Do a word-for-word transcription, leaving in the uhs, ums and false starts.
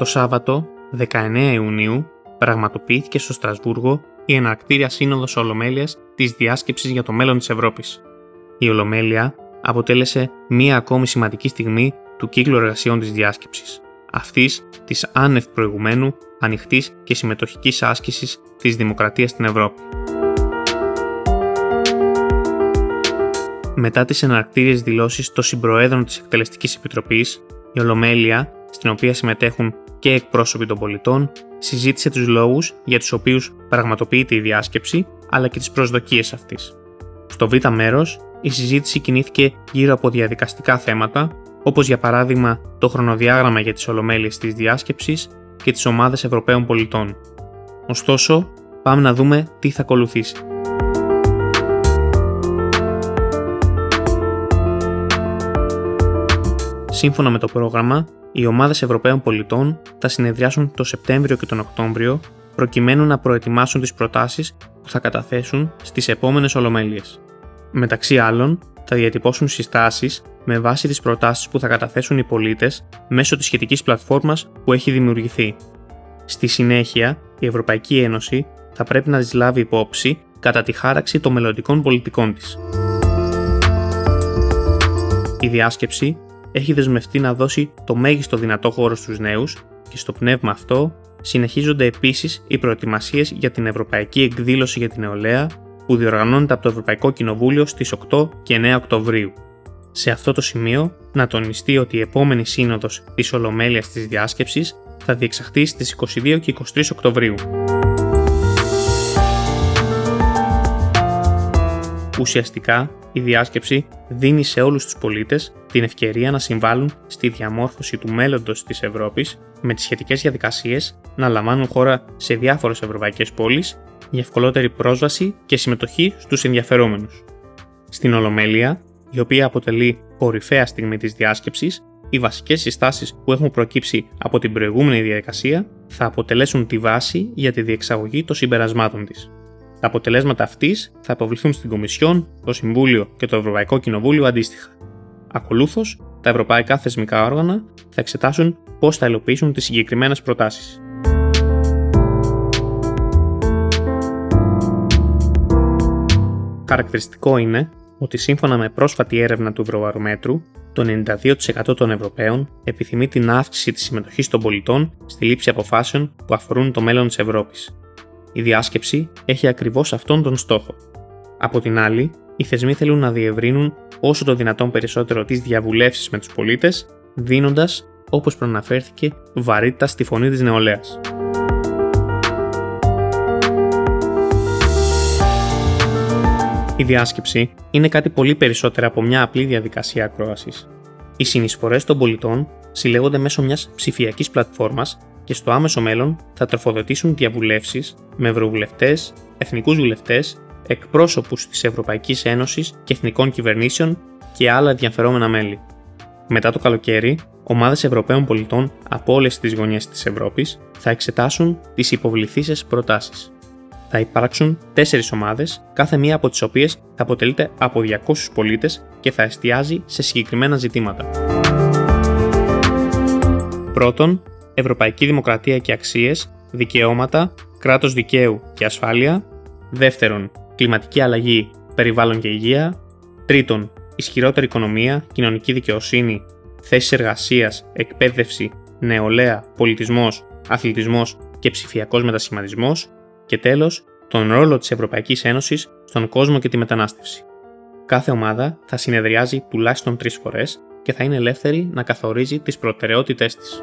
Το Σάββατο, δεκαεννέα Ιουνίου, πραγματοποιήθηκε στο Στρασβούργο η εναρκτήρια σύνοδος Ολομέλειας της Διάσκεψης για το Μέλλον της Ευρώπης. Η Ολομέλεια αποτέλεσε μία ακόμη σημαντική στιγμή του κύκλου εργασιών της διάσκεψης, αυτής της άνευ προηγουμένου, ανοιχτής και συμμετοχικής άσκησης της δημοκρατίας στην Ευρώπη. Μετά τις εναρκτήριες δηλώσεις των συμπροέδρων της Εκτελεστικής Επιτροπής, η Ολομέλεια, στην οποία συμμετέχουν και εκπρόσωποι των πολιτών, συζήτησε τους λόγους για τους οποίους πραγματοποιείται η διάσκεψη, αλλά και τις προσδοκίες αυτής. Στο β' μέρος, η συζήτηση κινήθηκε γύρω από διαδικαστικά θέματα, όπως για παράδειγμα το χρονοδιάγραμμα για τις ολομέλειες της διάσκεψης και τις ομάδες Ευρωπαίων πολιτών. Ωστόσο, πάμε να δούμε τι θα ακολουθήσει. Σύμφωνα με το πρόγραμμα, οι ομάδες Ευρωπαίων πολιτών θα συνεδριάσουν τον Σεπτέμβριο και τον Οκτώβριο προκειμένου να προετοιμάσουν τις προτάσεις που θα καταθέσουν στις επόμενες ολομέλειες. Μεταξύ άλλων, θα διατυπώσουν συστάσεις με βάση τις προτάσεις που θα καταθέσουν οι πολίτες μέσω της σχετικής πλατφόρμας που έχει δημιουργηθεί. Στη συνέχεια, η Ευρωπαϊκή Ένωση θα πρέπει να τις λάβει υπόψη κατά τη χάραξη των μελλοντικών πολιτικών της. Η διάσκεψη έχει δεσμευτεί να δώσει το μέγιστο δυνατό χώρο στους νέους και στο πνεύμα αυτό συνεχίζονται επίσης οι προετοιμασίες για την Ευρωπαϊκή Εκδήλωση για την Νεολαία που διοργανώνεται από το Ευρωπαϊκό Κοινοβούλιο στις οκτώ και εννέα Οκτωβρίου. Σε αυτό το σημείο, να τονιστεί ότι η επόμενη σύνοδος της Ολομέλειας της Διάσκεψης θα διεξαχθεί στις είκοσι δύο και είκοσι τρεις Οκτωβρίου. Ουσιαστικά, η διάσκεψη δίνει σε όλους τους πολίτες την ευκαιρία να συμβάλλουν στη διαμόρφωση του μέλλοντος της Ευρώπης με τις σχετικές διαδικασίες να λαμβάνουν χώρα σε διάφορες ευρωπαϊκές πόλεις για ευκολότερη πρόσβαση και συμμετοχή στους ενδιαφερόμενους. Στην Ολομέλεια, η οποία αποτελεί κορυφαία στιγμή της διάσκεψης, οι βασικές συστάσεις που έχουν προκύψει από την προηγούμενη διαδικασία θα αποτελέσουν τη βάση για τη διεξαγωγή των συμπερασμάτων της. Τα αποτελέσματα αυτής θα υποβληθούν στην Κομισιόν, το Συμβούλιο και το Ευρωπαϊκό Κοινοβούλιο αντίστοιχα. Ακολούθως, τα ευρωπαϊκά θεσμικά όργανα θα εξετάσουν πώς θα υλοποιήσουν τις συγκεκριμένες προτάσεις. Χαρακτηριστικό είναι ότι σύμφωνα με πρόσφατη έρευνα του Ευρωβαρομέτρου, το ενενήντα δύο τοις εκατό των Ευρωπαίων επιθυμεί την αύξηση της συμμετοχής των πολιτών στη λήψη αποφάσεων που αφορούν το μέλλον της Ευρώπης. Η διάσκεψη έχει ακριβώς αυτόν τον στόχο. Από την άλλη, οι θεσμοί θέλουν να διευρύνουν όσο το δυνατόν περισσότερο τις διαβουλεύσεις με τους πολίτες, δίνοντας, όπως προαναφέρθηκε, βαρύτητα στη φωνή της νεολαίας. Η διάσκεψη είναι κάτι πολύ περισσότερο από μια απλή διαδικασία ακρόασης. Οι συνεισφορές των πολιτών συλλέγονται μέσω μιας ψηφιακής πλατφόρμας και στο άμεσο μέλλον θα τροφοδοτήσουν διαβουλεύσεις με ευρωβουλευτές, εθνικούς βουλευτές, εκπρόσωπους της Ευρωπαϊκής Ένωσης και εθνικών κυβερνήσεων και άλλα ενδιαφερόμενα μέλη. Μετά το καλοκαίρι, ομάδες Ευρωπαίων πολιτών από όλες τις γωνιές της Ευρώπης θα εξετάσουν τις υποβληθήσεις προτάσεις. Θα υπάρξουν τέσσερις ομάδες, κάθε μία από τις οποίες θα αποτελείται από διακόσιους πολίτες και θα εστιάζει σε συγκεκριμένα ζητήματα. Πρώτον, Ευρωπαϊκή Δημοκρατία και Αξίες, Δικαιώματα, Κράτος Δικαίου και Ασφάλεια. Δεύτερον, Κλιματική Αλλαγή, Περιβάλλον και Υγεία. Τρίτον, Ισχυρότερη Οικονομία, Κοινωνική Δικαιοσύνη, Θέσεις Εργασίας, Εκπαίδευση, Νεολαία, Πολιτισμός, Αθλητισμός και Ψηφιακός Μετασχηματισμός. Και τέλος, τον ρόλο της Ευρωπαϊκής Ένωσης στον κόσμο και τη μετανάστευση. Κάθε ομάδα θα συνεδριάζει τουλάχιστον τρεις φορές και θα είναι ελεύθερη να καθορίζει τις προτεραιότητές της.